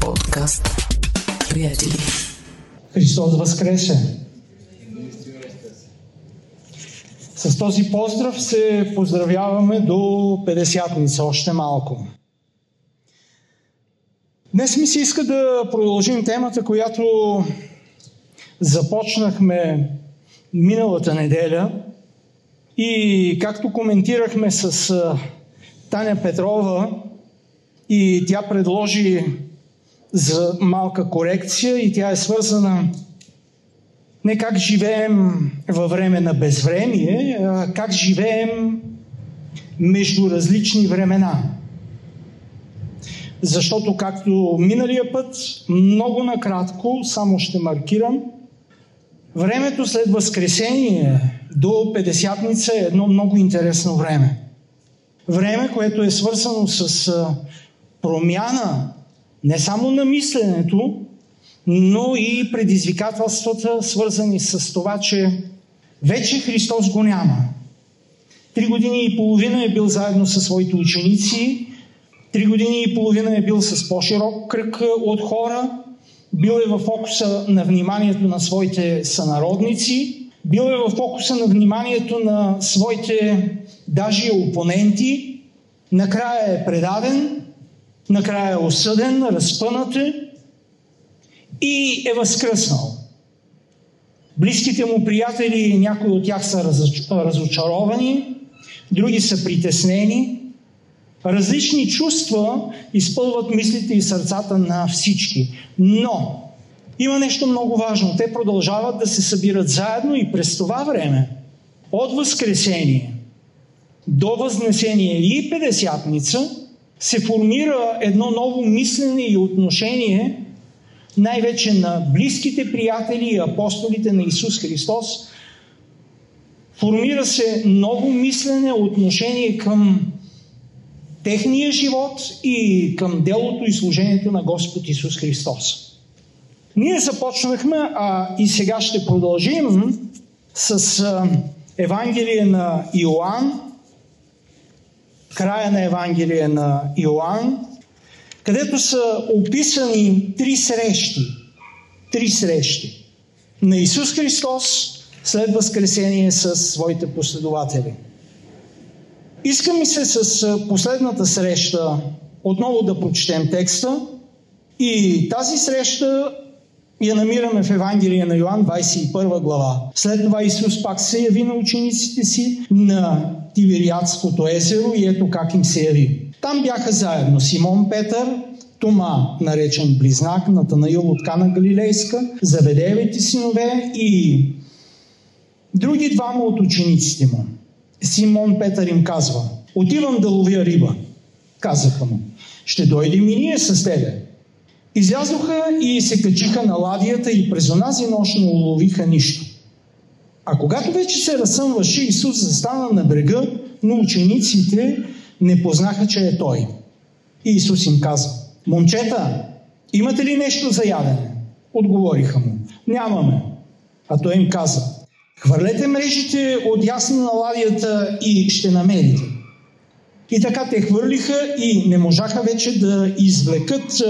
Подкаст Приятели. Христос възкресе! С този поздрав се поздравяваме до 50-ница, още малко. Днес ми се иска да продължим темата, която започнахме миналата неделя и както коментирахме с Таня Петрова и тя предложи за малка корекция и тя е свързана не как живеем във време на безвремие, а как живеем между различни времена. Защото, както миналия път, много накратко, само ще маркирам, времето след Възкресение до 50-ница е едно много интересно време. Време, което е свързано с промяна не само на мисленето, но и предизвикателствата, свързани с това, че вече Христос го няма. 3 години и половина е бил заедно със своите ученици, 3 години и половина е бил с по-широк кръг от хора, бил е в фокуса на вниманието на своите сънародници, бил е в фокуса на вниманието на своите даже опоненти, накрая е предаден, накрая е осъден, разпънат е и е възкръснал. Близките му приятели, някои от тях са разочаровани, други са притеснени. Различни чувства изпълват мислите и сърцата на всички. Но има нещо много важно. Те продължават да се събират заедно и през това време, от Възкресение до Възнесение и 50-ница, се формира едно ново мислене и отношение най-вече на близките приятели и апостолите на Исус Христос. Формира се ново мислене, отношение към техния живот и към делото и служението на Господ Исус Христос. Ние започнахме, и сега ще продължим с Евангелие на Йоан, края на Евангелие на Йоан, където са описани 3 срещи на Исус Христос след Възкресение със своите последователи. Иска ми се с последната среща отново да прочетем текста и тази среща я намираме в Евангелие на Йоан 21 глава. След това Исус пак се яви на учениците си на Тивериадското езеро и ето как им се яви. Там бяха заедно Симон Петър, Тома, наречен Близнак, Натанаил от Кана Галилейска, Заведеевите синове и други двама от учениците му. Симон Петър им казва: „Отивам да ловя риба“. Казаха му: „Ще дойдем и ние с тебе“. Излязоха и се качиха на ладията и през онази нощ не уловиха нищо. А когато вече се разсъмваше, Исус застана на брега, но учениците не познаха, че е Той. И Исус им каза: „Момчета, имате ли нещо за ядене?“ Отговориха му: „Нямаме“. А Той им каза: „Хвърлете мрежите от ясно на ладията и ще намерите“. И така те хвърлиха и не можаха вече да извлекат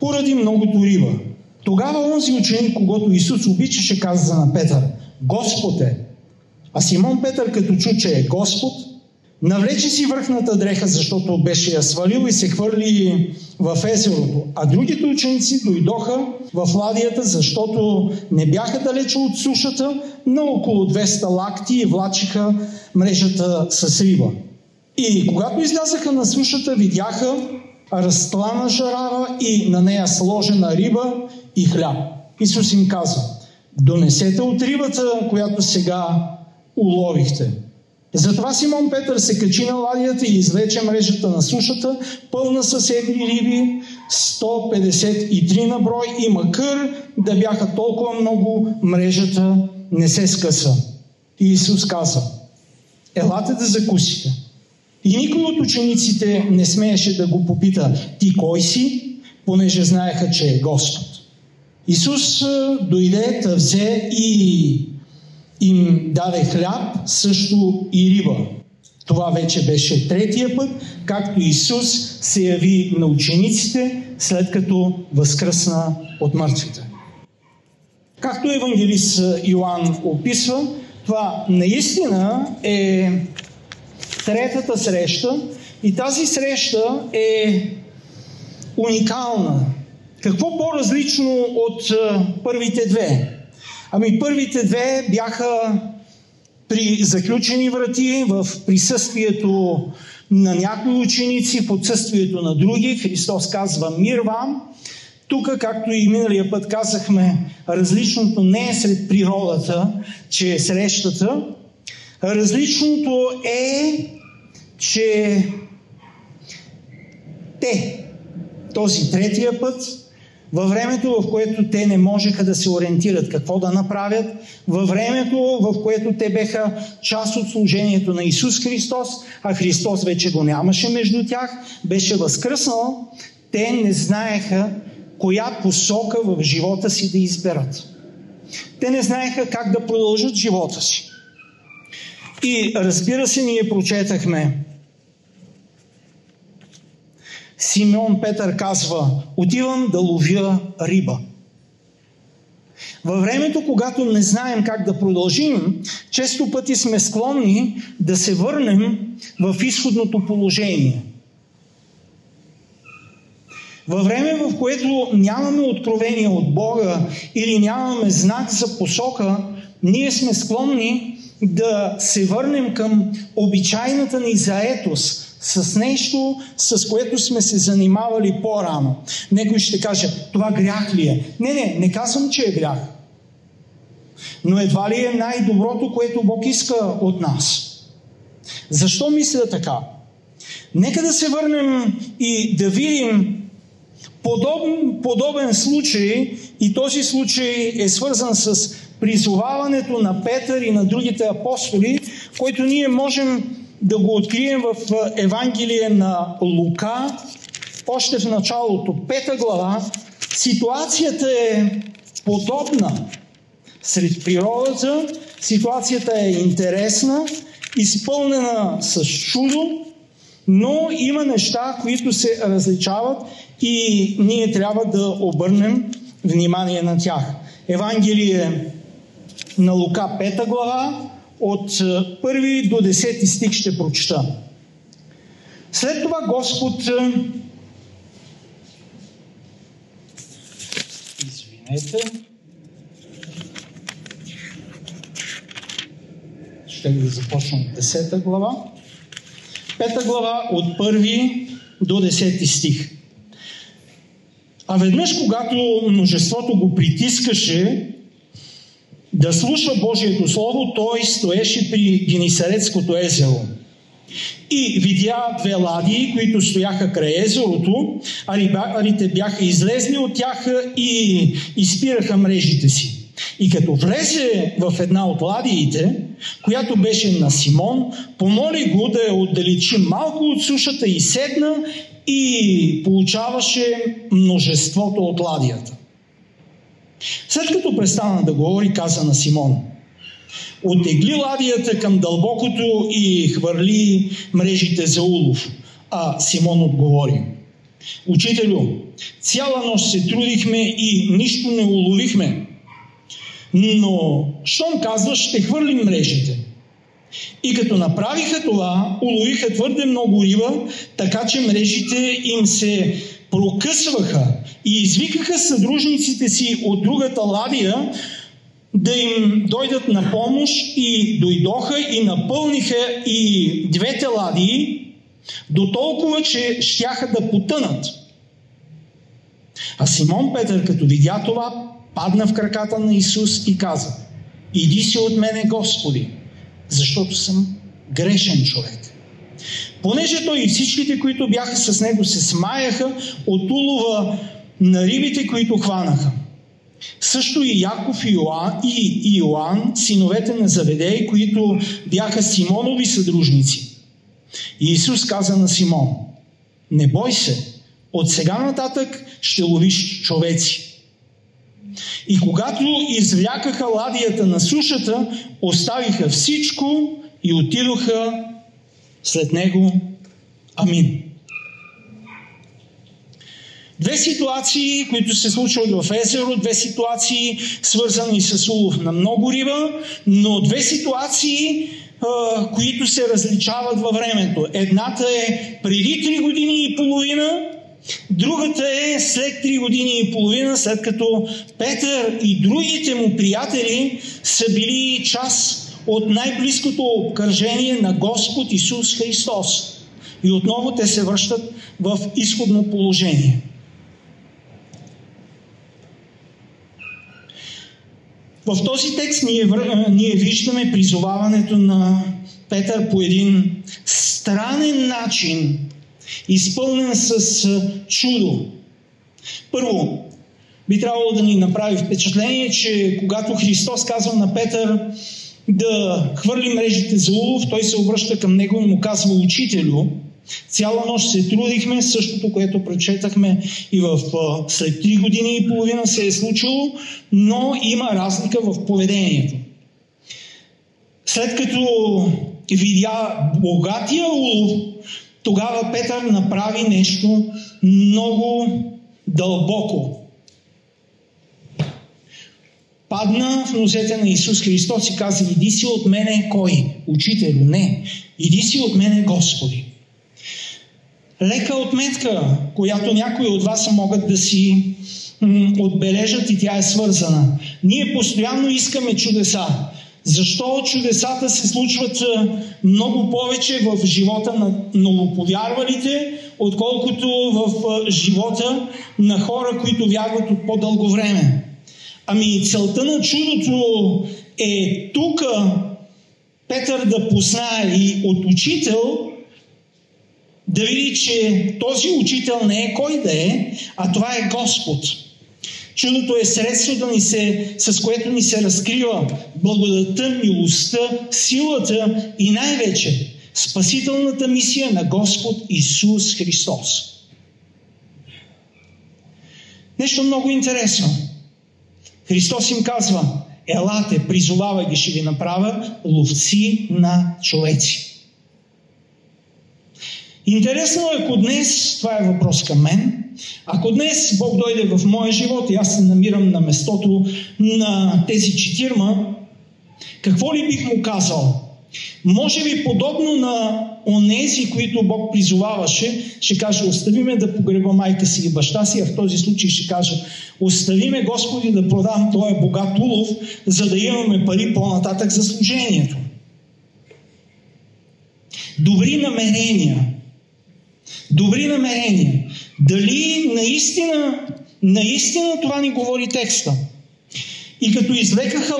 поради многото риба. Тогава онзи ученик, когато Исус обичаше, каза на Петър: „Господ е“. А Симон Петър, като чу, че е Господ, навлече си върхната дреха, защото беше я свалил, и се хвърли в езерото. А другите ученици дойдоха в ладията, защото не бяха далече от сушата, на около 200 лакти, и влачиха мрежата с риба. И когато излязаха на сушата, видяха разтлана жарава и на нея сложена риба и хляб. Исус им каза: „Донесете от рибата, която сега уловихте“. Затова Симон Петър се качи на ладията и извлече мрежата на сушата, пълна с едри риби, 153 на брой, и макар да бяха толкова много, мрежата не се скъса. И Исус каза: „Елате да закусите“. И никой от учениците не смееше да го попита: „Ти кой си?“, понеже знаеха, че е Господ. Иисус дойде, та взе и им даде хляб, също и риба. Това вече беше третия път, както Исус се яви на учениците, след като възкръсна от мъртвите. Както евангелист Йоан описва, това наистина е третата среща и тази среща е уникална. Какво по-различно от първите две? Ами първите две бяха при заключени врати, в присъствието на някои ученици, в отсъствието на други. Христос казва мир вам. Тук, както и миналия път казахме, различното не е сред природата, че е срещата. Различното е, че те, този третия път, във времето, в което те не можеха да се ориентират какво да направят, във времето, в което те беха част от служението на Исус Христос, а Христос вече го нямаше между тях, беше възкръснал, те не знаеха коя посока в живота си да изберат. Те не знаеха как да продължат живота си. И разбира се, ние прочетахме. Симон Петър казва: отивам да ловя риба. Във времето, когато не знаем как да продължим, често пъти сме склонни да се върнем в изходното положение. Във време, в което нямаме откровение от Бога или нямаме знак за посока, ние сме склонни да се върнем към обичайната ни заетост с нещо, с което сме се занимавали по-рано. Някой ще каже, това грях ли е? Не казвам, че е грях. Но едва ли е най-доброто, което Бог иска от нас? Защо мисля така? Нека да се върнем и да видим подобен случай, и този случай е свързан с призоваването на Петър и на другите апостоли, който ние можем да го открием в Евангелие на Лука, още в началото, 5 глава. Ситуацията е подобна сред природата, ситуацията е интересна, изпълнена с чудо, но има неща, които се различават и ние трябва да обърнем внимание на тях. Евангелие на Лука, 5 глава, от 1 до 10 стих ще прочета. След това Господ... Извинете. Ще да започна от 10 глава. 5 глава от 1 до 10 стих. А веднъж, когато множеството го притискаше да слуша Божието Слово, той стоеше при Генисарецкото езеро. И видя две ладии, които стояха край езерото, а рибарите бяха излезли от тях и изпираха мрежите си. И като влезе в една от ладиите, която беше на Симон, помоли го да я отдалечи малко от сушата и седна, и получаваше множеството от ладията. След като престана да говори, каза на Симон: оттегли ладията към дълбокото и хвърли мрежите за улов. А Симон отговори: учителю, цяла нощ се трудихме и нищо не уловихме. Но щом казваш, ще хвърлим мрежите. И като направиха това, уловиха твърде много риба, така че мрежите им се прокъсваха и извикаха съдружниците си от другата ладия да им дойдат на помощ, и дойдоха и напълниха и двете ладии до толкова, че щяха да потънат. А Симон Петър, като видя това, падна в краката на Исус и каза: иди си от мене, Господи, защото съм грешен човек. Понеже той и всичките, които бяха с него, се смаяха от улова на рибите, които хванаха. Също и Яков и Иоан, синовете на Заведей, които бяха Симонови съдружници. И Исус каза на Симон: не бой се, от сега нататък ще ловиш човеци. И когато извлякаха ладията на сушата, оставиха всичко и отидоха След него амин. Две ситуации, които се случват в езеро, две ситуации свързани с улов на много риба, но две ситуации, които се различават във времето. Едната е преди 3 години и половина, другата е след 3 години и половина, след като Петър и другите му приятели са били част от най-близкото обкръжение на Господ Исус Христос. И отново те се връщат в изходно положение. В този текст ние виждаме призоваването на Петър по един странен начин, изпълнен с чудо. Първо, би трябвало да ни направи впечатление, че когато Христос казва на Петър да хвърли мрежите за улов, той се обръща към него и му казва: Учителю, цяла нощ се трудихме, същото, което прочетахме и след 3 години и половина се е случило, но има разлика в поведението. След като видя богатия улов, тогава Петър направи нещо много дълбоко. Падна в нозете на Исус Христос и каза: Иди си от мене, кой? Учителю, не. Иди си от мене, Господи. Лека отметка, която някои от вас могат да си отбележат, и тя е свързана. Ние постоянно искаме чудеса. Защо чудесата се случват много повече в живота на новоповярвалите, отколкото в живота на хора, които вярват от по-дълго време? Ами целта на чудото е тук Петър да познае и от учител да види, че този учител не е кой да е, а това е Господ. Чудото е средство, с което ни се разкрива благодата, милостта, силата и най-вече спасителната мисия на Господ Исус Христос. Нещо много интересно. Христос им казва: елате, призовавай ги, ще ви направя ловци на човеци. Интересно е, ако днес, това е въпрос към мен, ако днес Бог дойде в моя живот и аз се намирам на местото на тези 4, какво ли бих му казал? Може би подобно на онези, които Бог призоваваше, ще каже: остави ме да погреба майка си и баща си, а в този случай ще каже: остави ме, Господи, да продам този богат улов, за да имаме пари по-нататък за служението. Добри намерения. Добри намерения. Дали наистина това ни говори текста? И като излекаха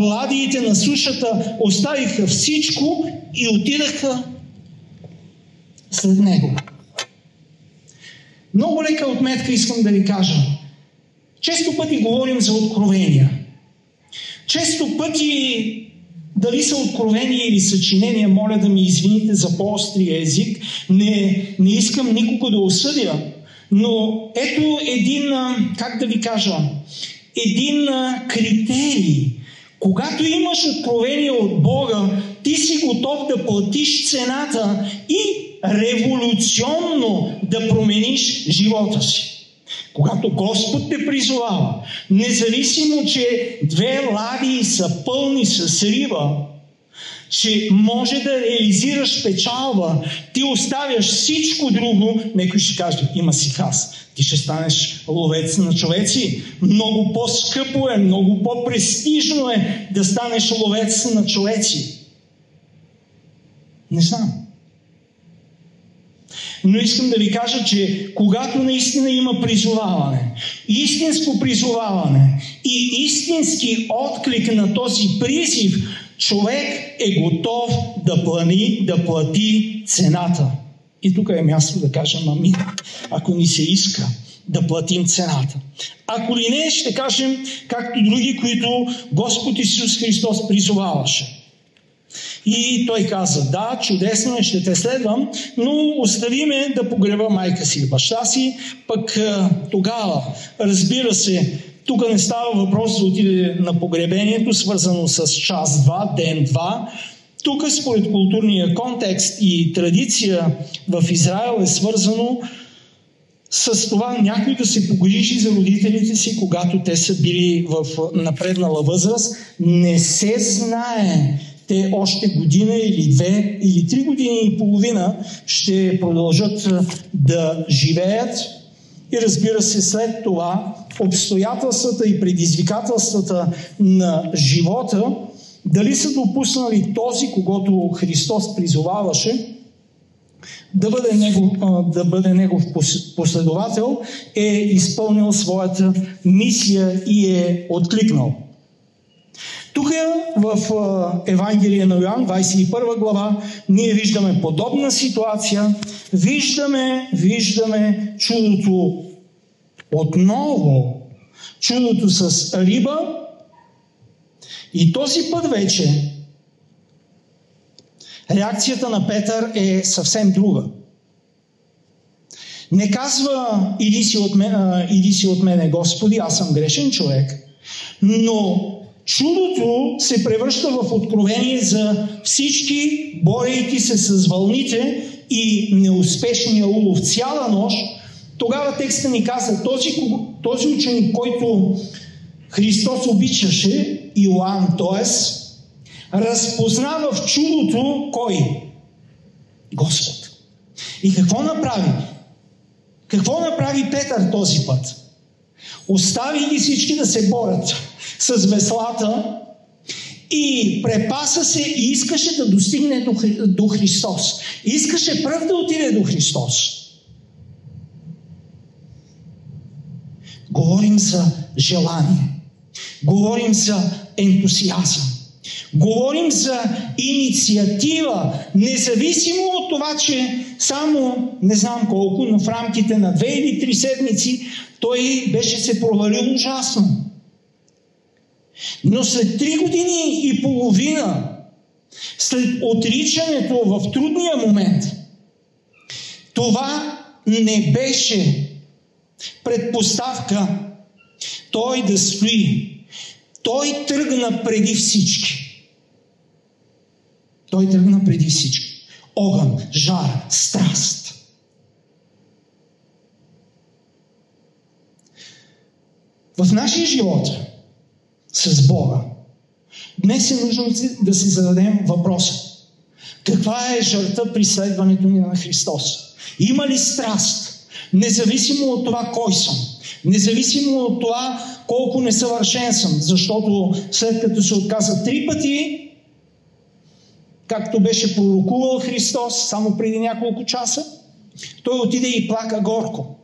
ладиите на сушата, оставиха всичко и отидаха след него. Много лека отметка искам да ви кажа. Често пъти говорим за откровения. Често пъти, дали са откровения или съчинения, моля да ми извините за по-острия език, не искам никого да осъдя, но ето един, как да ви кажа, един критерий. Когато имаш откровение от Бога, ти си готов да платиш цената и революционно да промениш живота си. Когато Господ те призовава, независимо, че 2 ладии са пълни с риба, че може да реализираш печалба, ти оставяш всичко друго, някой ще каже: има си хаз, ти ще станеш ловец на човеци. Много по-скъпо е, много по-престижно е да станеш ловец на човеци. Не знам. Но искам да ви кажа, че когато наистина има призоваване, истинско призоваване и истински отклик на този призив, човек е готов да плати цената. И тук е място да кажем амин, ако ни се иска да платим цената. Ако ли не, ще кажем както други, които Господ Исус Христос призоваваше. И той каза: да, чудесно е, ще те следвам, но остави ме да погреба майка си и баща си. Пък тогава, разбира се, тук не става въпрос да отиде на погребението, свързано с час-два, ден-два. Тук според културния контекст и традиция в Израел е свързано с това някой да се погрижи за родителите си, когато те са били в напреднала възраст. Не се знае те още година или две или три години и половина ще продължат да живеят. И разбира се, след това обстоятелствата и предизвикателствата на живота, дали са допуснали този, когото Христос призоваваше, да бъде негов последовател, е изпълнил своята мисия и е откликнал. Тук в Евангелие на Йоан, 21 глава, ние виждаме подобна ситуация. Виждаме чудото отново, чудото с риба, и този път вече реакцията на Петър е съвсем друга. Не казва: иди си от мене, Господи, аз съм грешен човек, но чудото се превръща в откровение за всички, борейки се с вълните и неуспешния улов цяла нощ. Тогава текста ни казва: този ученик, който Христос обичаше, Иоан, т.е., разпознава в чудото кой? Господ. И какво направи? Какво направи Петър този път? Остави ги всички да се борят с веслата и препаса се и искаше да достигне до Христос. Искаше пръв да отиде до Христос. Говорим за желание. Говорим за ентусиазъм. Говорим за инициатива, независимо от това, че само не знам колко, но в рамките на 2 или 3 седмици той беше се провалил ужасно. Но след 3 години и половина, след отричането в трудния момент, това не беше предпоставка той да стои. Той тръгна преди всички. Огън, жар, страст. В нашия живот с Бога днес е нужно да си зададем въпроса: каква е жертва при следването ни на Христос? Има ли страст? Независимо от това кой съм. Независимо от това колко несъвършен съм, защото след като се отказа 3 пъти, както беше пророкувал Христос само преди няколко часа, той отиде и плака горко.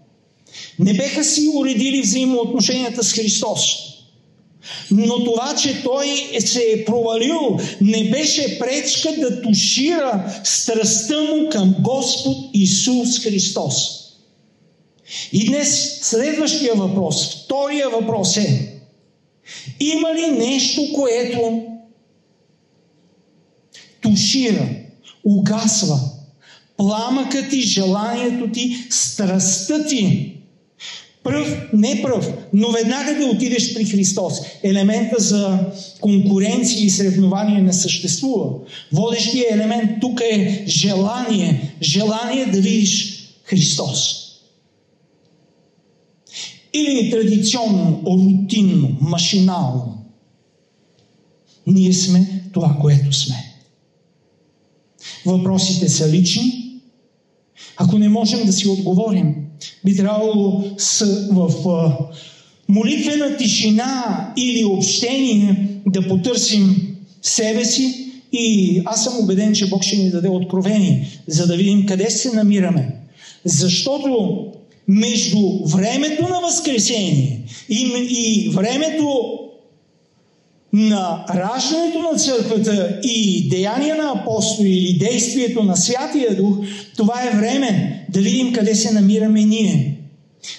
Не беха си уредили взаимоотношенията с Христос. Но това, че той се е провалил, не беше пречка да тушира страстта му към Господ Исус Христос. И днес следващия въпрос, втория въпрос е: има ли нещо, което тушира, угасва пламъкът ти, желанието ти, страстта ти? Не пръв, но веднага да отидеш при Христос. Елемента за конкуренция и съревнование не съществува. Водещия елемент тук е желание да видиш Христос. Или традиционно, рутинно, машинално. Ние сме това, което сме. Въпросите са лични. Ако не можем да си отговорим, би трябвало в молитвена тишина или общение да потърсим себе си. И аз съм убеден, че Бог ще ни даде откровение, за да видим къде се намираме. Защото между времето на Възкресение и времето на раждането на църквата и деяния на апостоли или действието на Святия Дух, това е време да видим къде се намираме ние.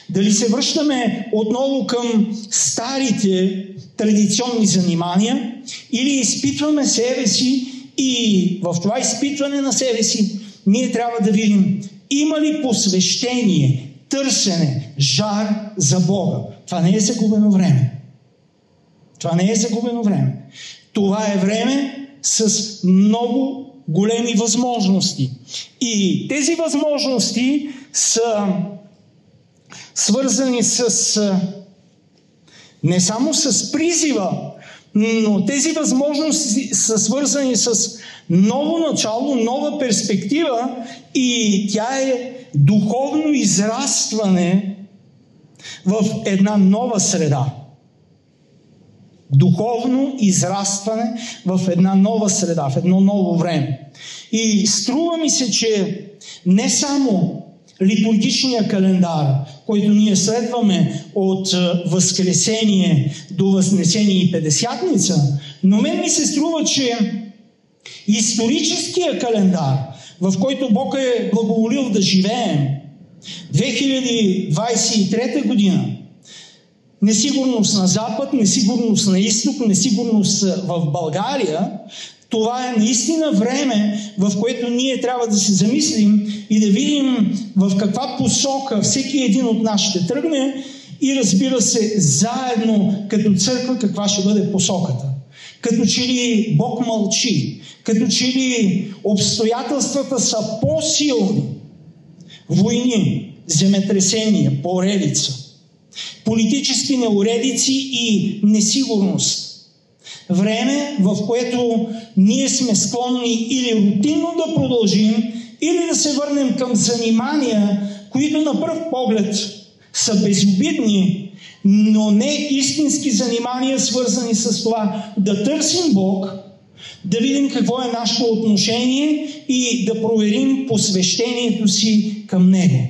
Дали се връщаме отново към старите традиционни занимания, или изпитваме себе си, и в това изпитване на себе си ние трябва да видим има ли посвещение, търсене, жар за Бога. Това не е загубено време. Това е време, с много големи възможности. И тези възможности са свързани с не само с призива, но тези възможности са свързани с ново начало, нова перспектива, и тя е духовно израстване в една нова среда. Духовно израстване в една нова среда, в едно ново време. И струва ми се, че не само литургичния календар, който ние следваме от Възкресение до Възнесение и Петдесятница, но мен ми се струва, че историческия календар, в който Бог е благоволил да живеем, 2023 година, несигурност на Запад, несигурност на Изток, несигурност в България, това е наистина време, в което ние трябва да се замислим и да видим в каква посока всеки един от нас ще тръгне и, разбира се, заедно като църква каква ще бъде посоката. Като че ли Бог мълчи, като че ли обстоятелствата са по-силни. Войни, земетресения, поредица, политически неуредици и несигурност. Време, в което ние сме склонни или рутинно да продължим, или да се върнем към занимания, които на пръв поглед са безобидни, но не истински занимания, свързани с това да търсим Бог, да видим какво е нашето отношение и да проверим посвещението си към Него.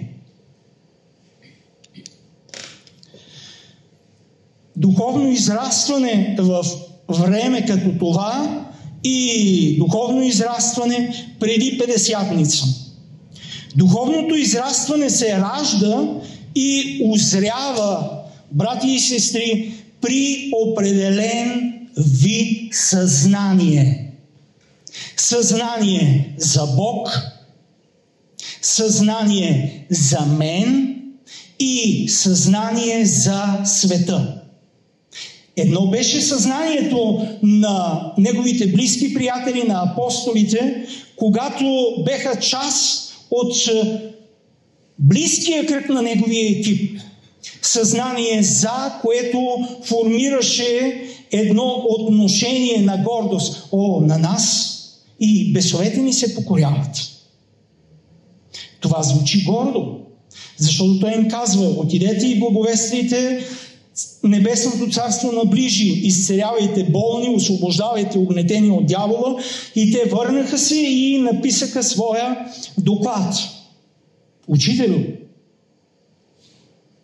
Духовно израстване в време като това и духовно израстване преди Петдесятница. Духовното израстване се ражда и озрява, брати и сестри, при определен вид съзнание. Съзнание за Бог, съзнание за мен и съзнание за света. Едно беше съзнанието на неговите близки приятели, на апостолите, когато беха част от близкия кръг на неговия екип. Съзнание, за което формираше едно отношение на гордост. О, на нас и бесовете ни се покоряват. Това звучи гордо, защото той им казва: отидете и благовествайте, Небесното царство наближи, изцелявайте болни, освобождавайте угнетени от дявола. И те върнаха се и написаха своя доклад. Учителю,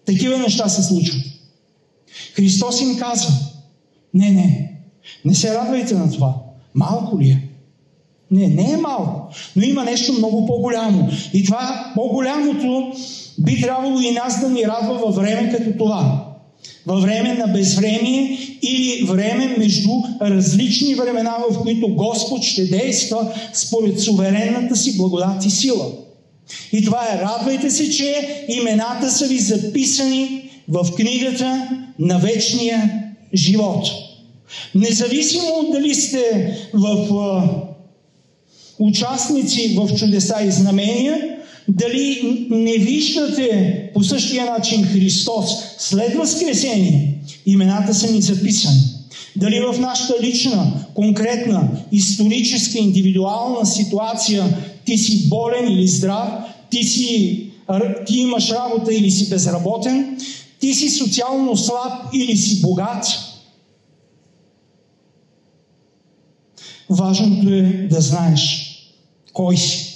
такива неща се случват. Христос им каза: не се радвайте на това. Малко ли е? Не е малко, но има нещо много по-голямо. И това по-голямото би трябвало и нас да ни радва във време като това. Във време на безвремие или време между различни времена, в които Господ ще действа според суверенната си благодат и сила. И това е: радвайте се, че имената са ви записани в книгата на вечния живот. Независимо дали сте участници в чудеса и знамения, дали не виждате по същия начин Христос след Възкресение, имената са ни записани. Дали в нашата лична, конкретна, историческа, индивидуална ситуация ти си болен или здрав, ти имаш работа или си безработен, ти си социално слаб или си богат. Важното е да знаеш кой си.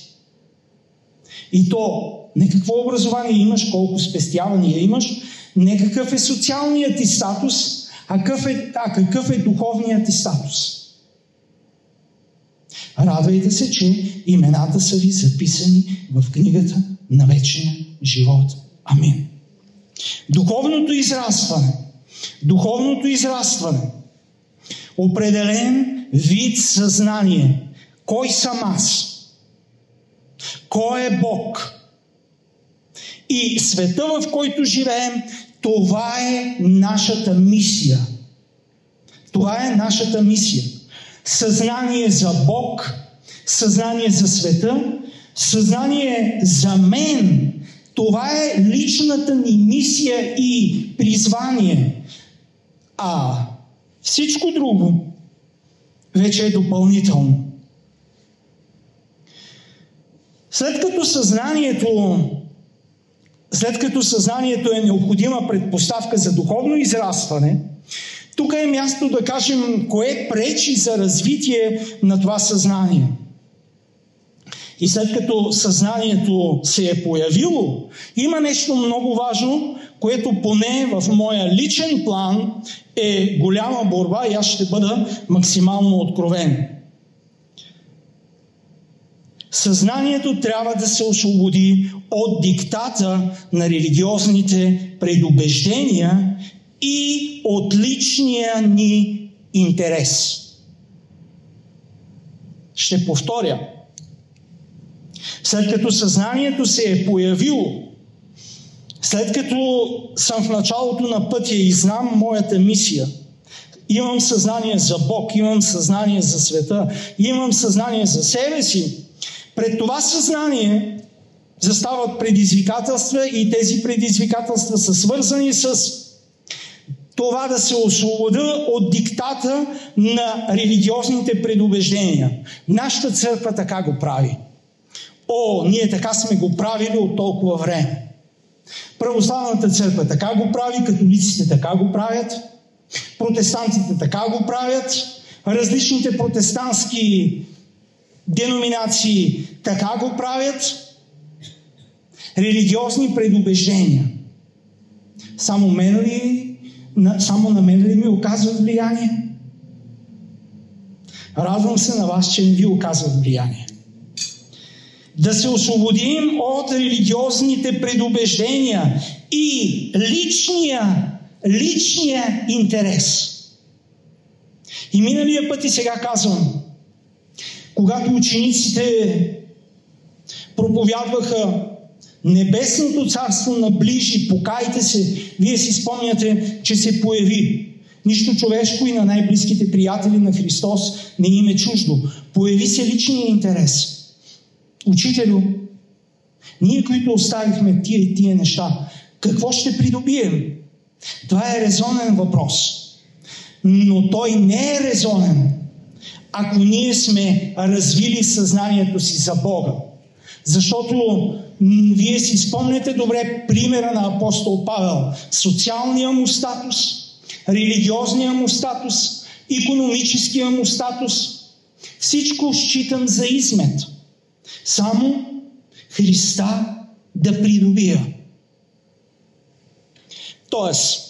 И то не какво образование имаш, колко спестявания имаш, не какъв е социалният ти статус, а какъв е духовният ти статус. Радвайте се, че имената са ви записани в книгата на вечния живот. Амин. Духовното израстване. Определен вид съзнание. Кой съм аз? Кой е Бог? И света, в който живеем, това е нашата мисия. съзнание за Бог, съзнание за света, съзнание за мен. Това е личната ни мисия и призвание. А всичко друго вече е допълнително. След като съзнанието е необходима предпоставка за духовно израстване, тук е място да кажем кое пречи за развитие на това съзнание. И след като съзнанието се е появило, има нещо много важно, което поне в моя личен план е голяма борба и аз ще бъда максимално откровен. Съзнанието трябва да се освободи от диктата на религиозните предубеждения и от личния ни интерес. Ще повторя. След като съзнанието се е появило, след като съм в началото на пътя и знам моята мисия, имам съзнание за Бог, имам съзнание за света, имам съзнание за себе си, пред това съзнание застават предизвикателства и тези предизвикателства са свързани с това да се освободя от диктата на религиозните предубеждения. Нашата църква така го прави. О, ние така сме го правили от толкова време. Православната църква така го прави, католиците така го правят, протестантите така го правят, различните протестантски деноминации така го правят. Религиозни предубеждения. Само на мен ли ми оказват влияние? Радвам се на вас, че не ви оказват влияние. Да се освободим от религиозните предубеждения и личния интерес. И миналия път и сега казвам, когато учениците проповядваха небесното царство наближи, покайте се, вие си спомняте, че се появи. Нищо човешко и на най-близките приятели на Христос не им е чуждо. Появи се личния интерес. Учителю, ние, които оставихме тия и тия неща, какво ще придобием? Това е резонен въпрос. Но той не е резонен, ако ние сме развили съзнанието си за Бога. Защото вие си спомняте добре примера на апостол Павел. Социалния му статус, религиозния му статус, икономическия му статус. Всичко считам за измет. Само Христа да придобия. Тоест,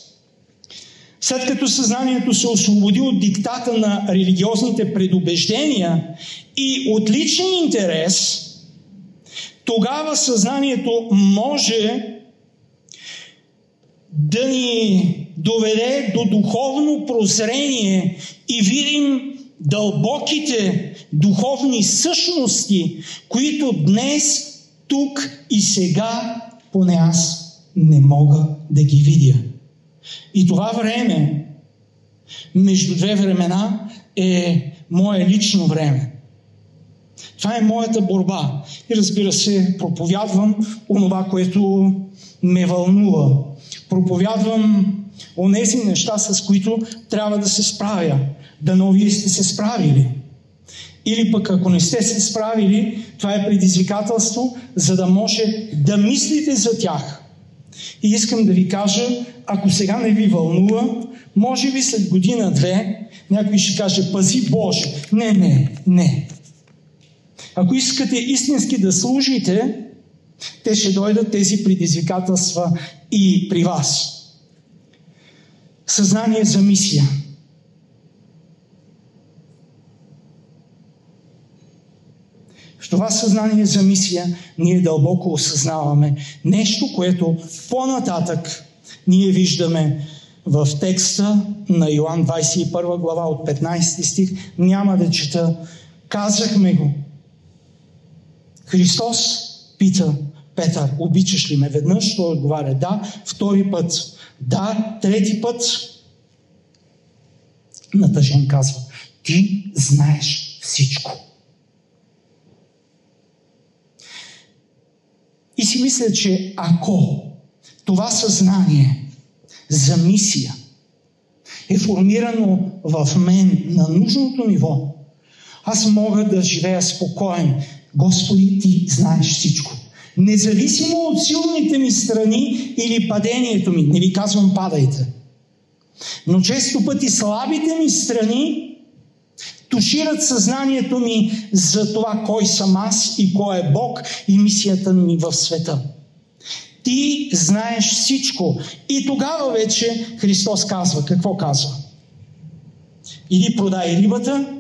след като съзнанието се освободи от диктата на религиозните предубеждения и от личен интерес, тогава съзнанието може да ни доведе до духовно прозрение и видим дълбоките духовни същности, които днес, тук и сега, поне аз не мога да ги видя. И това време, между две времена, е мое лично време. Това е моята борба. И разбира се, проповядвам онова, което ме вълнува. Проповядвам онези неща, с които трябва да се справя. Дано вие сте се справили. Или пък ако не сте се справили, това е предизвикателство, за да може да мислите за тях. И искам да ви кажа, ако сега не ви вълнува, може би след година-две някой ще каже, пази Боже. Не. Ако искате истински да служите, те ще дойдат тези предизвикателства и при вас. Съзнание за мисия. В това съзнание за мисия ние дълбоко осъзнаваме нещо, което по-нататък ние виждаме в текста на Йоан 21 глава от 15 стих. Няма да чета. Казахме го. Христос пита Петър, обичаш ли ме? Веднъж той отговаря да, втори път да, трети път натъжен казва, Ти знаеш всичко. И си мисля, че ако това съзнание за мисия е формирано в мен на нужното ниво, аз мога да живея спокоен. Господи, Ти знаеш всичко. Независимо от силните ми страни или падението ми, не ви казвам падайте, но често пъти слабите ми страни тушират съзнанието ми за това кой съм аз и кой е Бог и мисията ми в света. Ти знаеш всичко. И тогава вече Христос казва. Какво казва? Иди продай рибата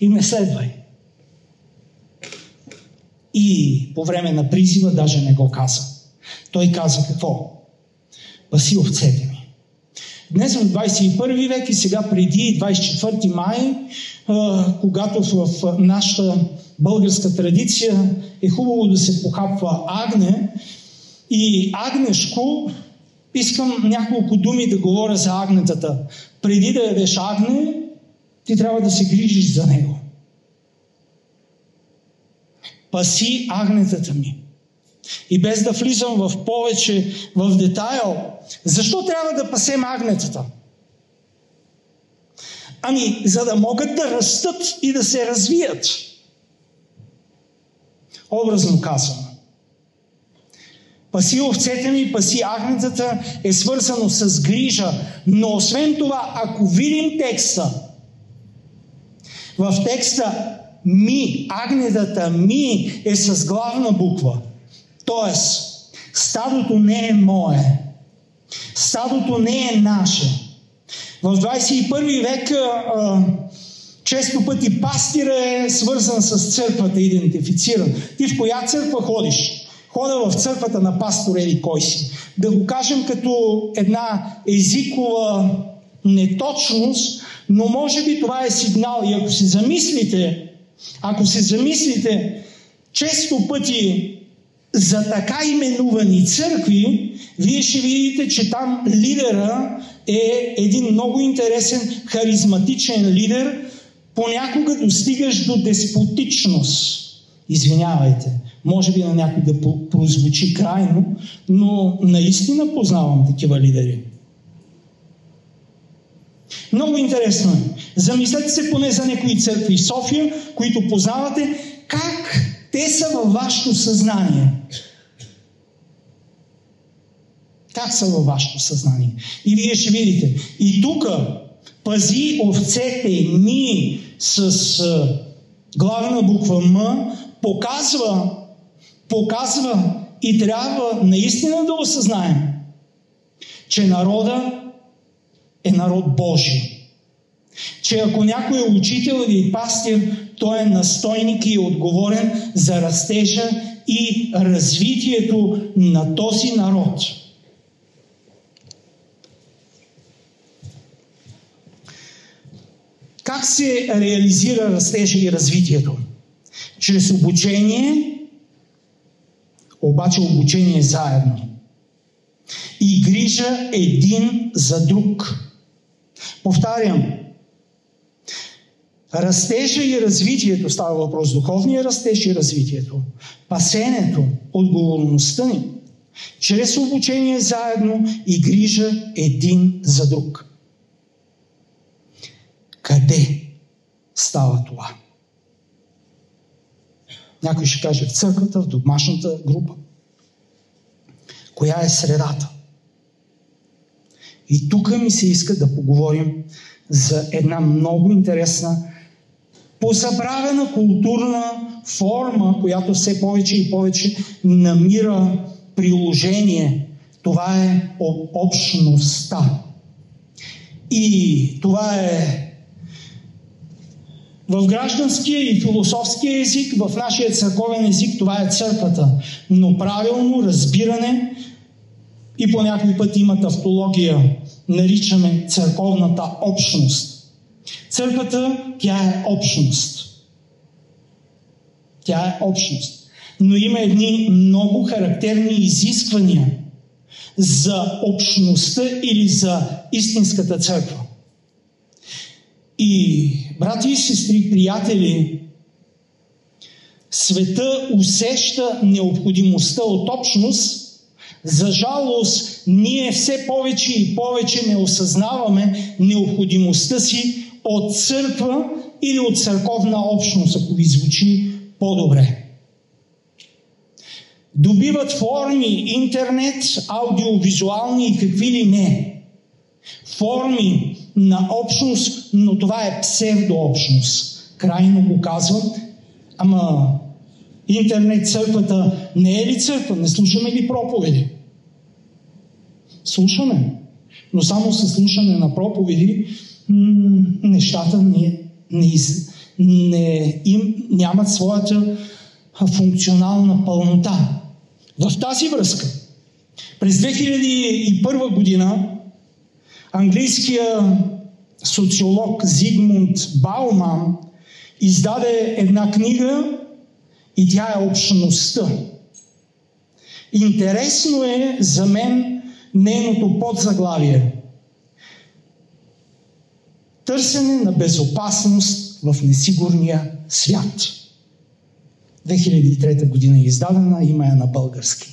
и ме следвай. И по време на призива даже не го каза. Той каза какво? Паси овцете ми. Днес в 21 век и сега преди 24 май, когато в нашата българска традиция е хубаво да се похапва агне и агнешко, искам няколко думи да говоря за агнетата. Преди да ядеш агне, ти трябва да се грижиш за него. Паси агнетата ми. И без да влизам в повече в детайл, защо трябва да пасем агнетата? Ами, за да могат да растат и да се развият. Образно казвам. Паси овцете ми, паси агнетата е свързано с грижа. Но освен това, ако видим текста, в текста ми, агнетата ми е с главна буква. Тоест, стадото не е мое. Стадото не е наше. В 21 век често пъти пастира е свързан с църквата, идентифициран. Ти в коя църква ходиш? Хода в църквата на пастор или кой си. Да го кажем като една езикова неточност, но може би това е сигнал. И ако се замислите, често пъти за така именувани църкви, вие ще видите, че там лидера е един много интересен, харизматичен лидер. Понякога достигаш до деспотичност. Извинявайте, може би на някой да прозвучи крайно, но наистина познавам такива лидери. Много интересно е. Замислете се поне за някои църкви в София, които познавате, как те са във вашето съзнание. Как са във вашето съзнание? И вие ще видите. И тук пази овцете ми с главна буква М показва и трябва наистина да осъзнаем, че народа е народ Божий. Че ако някой е учител или пастир, той е настойник и е отговорен за растежа и развитието на този народ. Как се реализира растежа и развитието? Чрез обучение, обаче обучение заедно. И грижа един за друг. Повтарям, растежа и развитието, става въпрос духовния растеж и развитието, пасенето, отговорността ни, чрез обучение заедно и грижа един за друг. Къде става това? Някой ще каже в църквата, в домашната група. Коя е средата? И тук ми се иска да поговорим за една много интересна, позабравена културна форма, която все повече и повече намира приложение. Това е общността. И това е в гражданския и философския език, в нашия църковен език, това е църквата. Но правилно разбиране и по някакви пъти има тавтология, наричаме църковната общност. Църквата, тя е общност. Тя е общност. Но има едни много характерни изисквания за общността или за истинската църква. И, брати и сестри, приятели, света усеща необходимостта от общност. За жалост, ние все повече и повече не осъзнаваме необходимостта си от църква или от църковна общност, ако ви звучи по-добре. Добиват форми интернет, аудиовизуални и какви ли не. Форми на общност, но това е псевдообщност. Крайно го казвам. Ама интернет църквата не е ли църква? Не слушаме ли проповеди? Слушаме. Но само със слушане на проповеди нещата нямат своята функционална пълнота. В тази връзка, през 2001 година английският социолог Зигмунд Бауман издаде една книга и тя е Общността. Интересно е за мен нейното подзаглавие. Търсене на безопасност в несигурния свят. 2003 година е издадена, има я на български.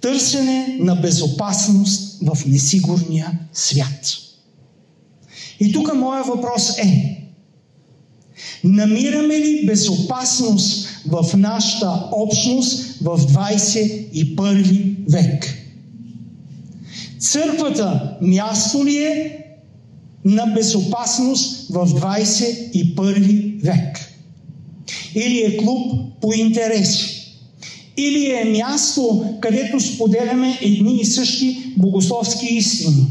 Търсене на безопасност в несигурния свят. И тук моя въпрос е: намираме ли безопасност в нашата общност в 21 век? Църквата място ли е на безопасност в 21 век? Или е клуб по интереси? Или е място, където споделяме едни и същи богословски истини?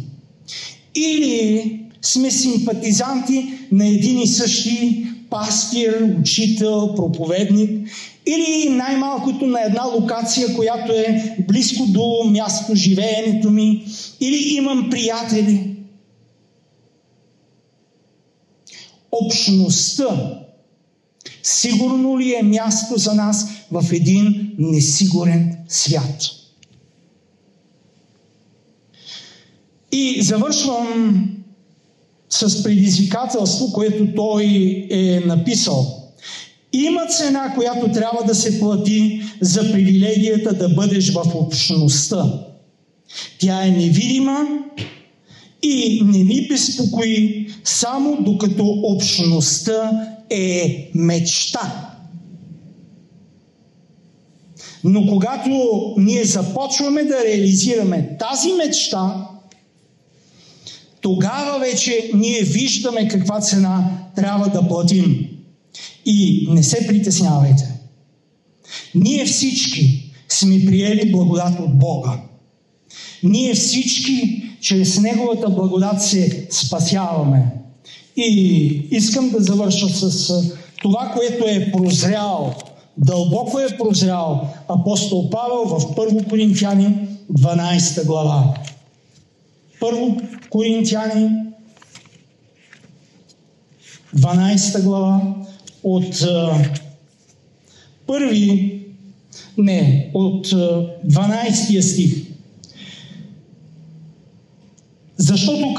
Или сме симпатизанти на един и същи пастир, учител, проповедник, или най-малкото на една локация, която е близко до място живеенето ми, или имам приятели? Общността сигурно ли е място за нас в един несигурен свят? И завършвам с предизвикателство, което той е написал. Има цена, която трябва да се плати за привилегията да бъдеш в общността. Тя е невидима и не ни безпокои, само докато общността е мечта. Но когато ние започваме да реализираме тази мечта, тогава вече ние виждаме каква цена трябва да платим. И не се притеснявайте. Ние всички сме приели благодат от Бога. Ние всички чрез Неговата благодат се спасяваме. И искам да завърша с това, което е прозрял, дълбоко е прозрял апостол Павел в Първо Коринтяни 12 глава. Първо Коринтяни, 12 глава, от 12 стих. Защото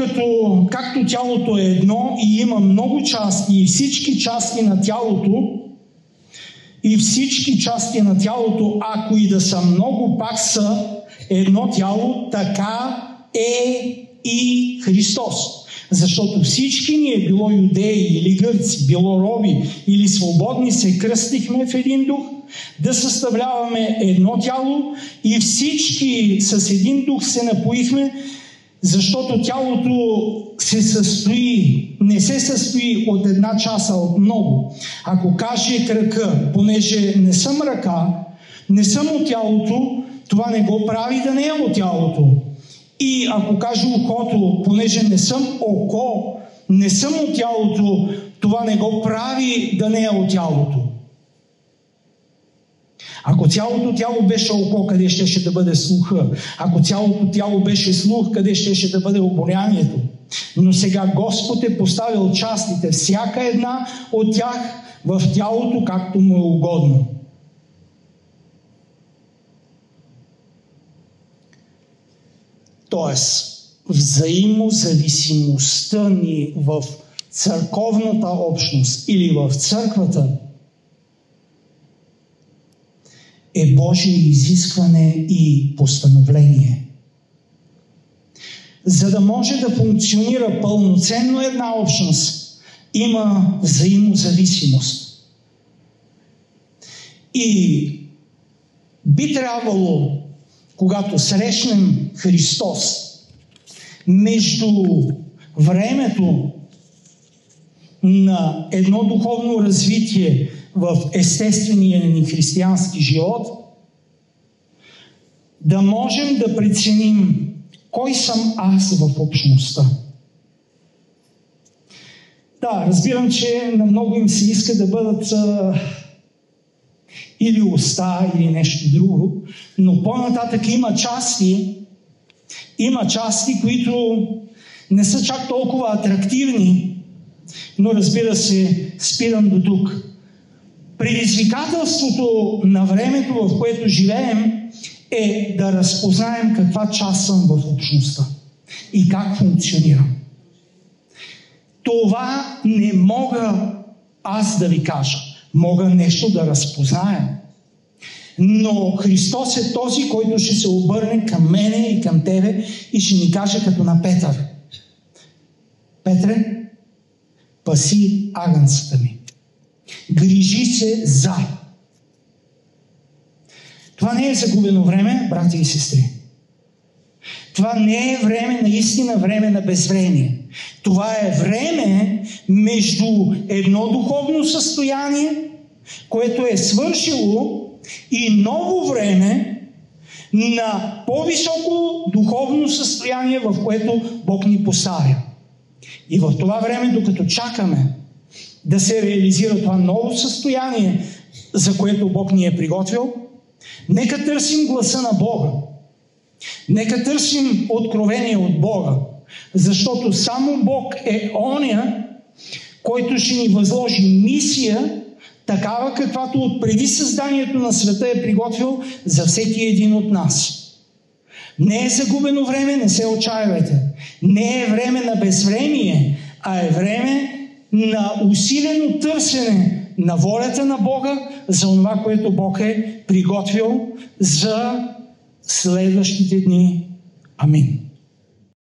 както тялото е едно и има много части, и всички части на тялото, ако и да са много, пак са едно тяло, така е и Христос. Защото всички ние, било юдеи или гърци, било роби или свободни, се кръстихме в един дух, да съставляваме едно тяло и всички с един дух се напоихме, защото тялото не се състои от една част, а от много. Ако каже крака, понеже не съм ръка, не съм от тялото, това не го прави да не е от тялото. И ако кажа окото, понеже не съм око, не съм от тялото, това не го прави да не е от тялото. Ако цялото тяло беше око, къде щеше да бъде слуха? Ако цялото тяло беше слух, къде щеше да бъде обонянието? Но сега Господ е поставил частите, всяка една от тях, в тялото, както му е угодно. Тоест, взаимозависимостта ни в църковната общност или в църквата е Божие изискване и постановление. За да може да функционира пълноценно една общност, има взаимозависимост. И би трябвало, когато срещнем Христос, между времето на едно духовно развитие в естествения ни християнски живот, да можем да преценим кой съм аз в общността. Да, разбирам, че на много им се иска да бъдат или уста, или нещо друго, но по-нататък има части, които не са чак толкова атрактивни, но разбира се, спирам до тук. Предизвикателството на времето, в което живеем, е да разпознаем каква част съм в общността и как функционирам. Това не мога аз да ви кажа. Мога нещо да разпознаем. Но Христос е този, който ще се обърне към мене и към тебе и ще ни каже като на Петър: Петре, паси агънцата ми. Грижи се за. Това не е загубено време, брати и сестри. Това не е време наистина, време на безвремие. Това е време между едно духовно състояние, което е свършило, и ново време на по-високо духовно състояние, в което Бог ни поставя. И в това време, докато чакаме да се реализира това ново състояние, за което Бог ни е приготвил, нека търсим гласа на Бога. Нека търсим откровение от Бога. Защото само Бог е оня, който ще ни възложи мисия, такава, каквато от преди създанието на света е приготвил за всеки един от нас. Не е загубено време, не се отчаивайте. Не е време на безвремие, а е време на усилено търсене на волята на Бога за това, което Бог е приготвил за следващите дни. Амин.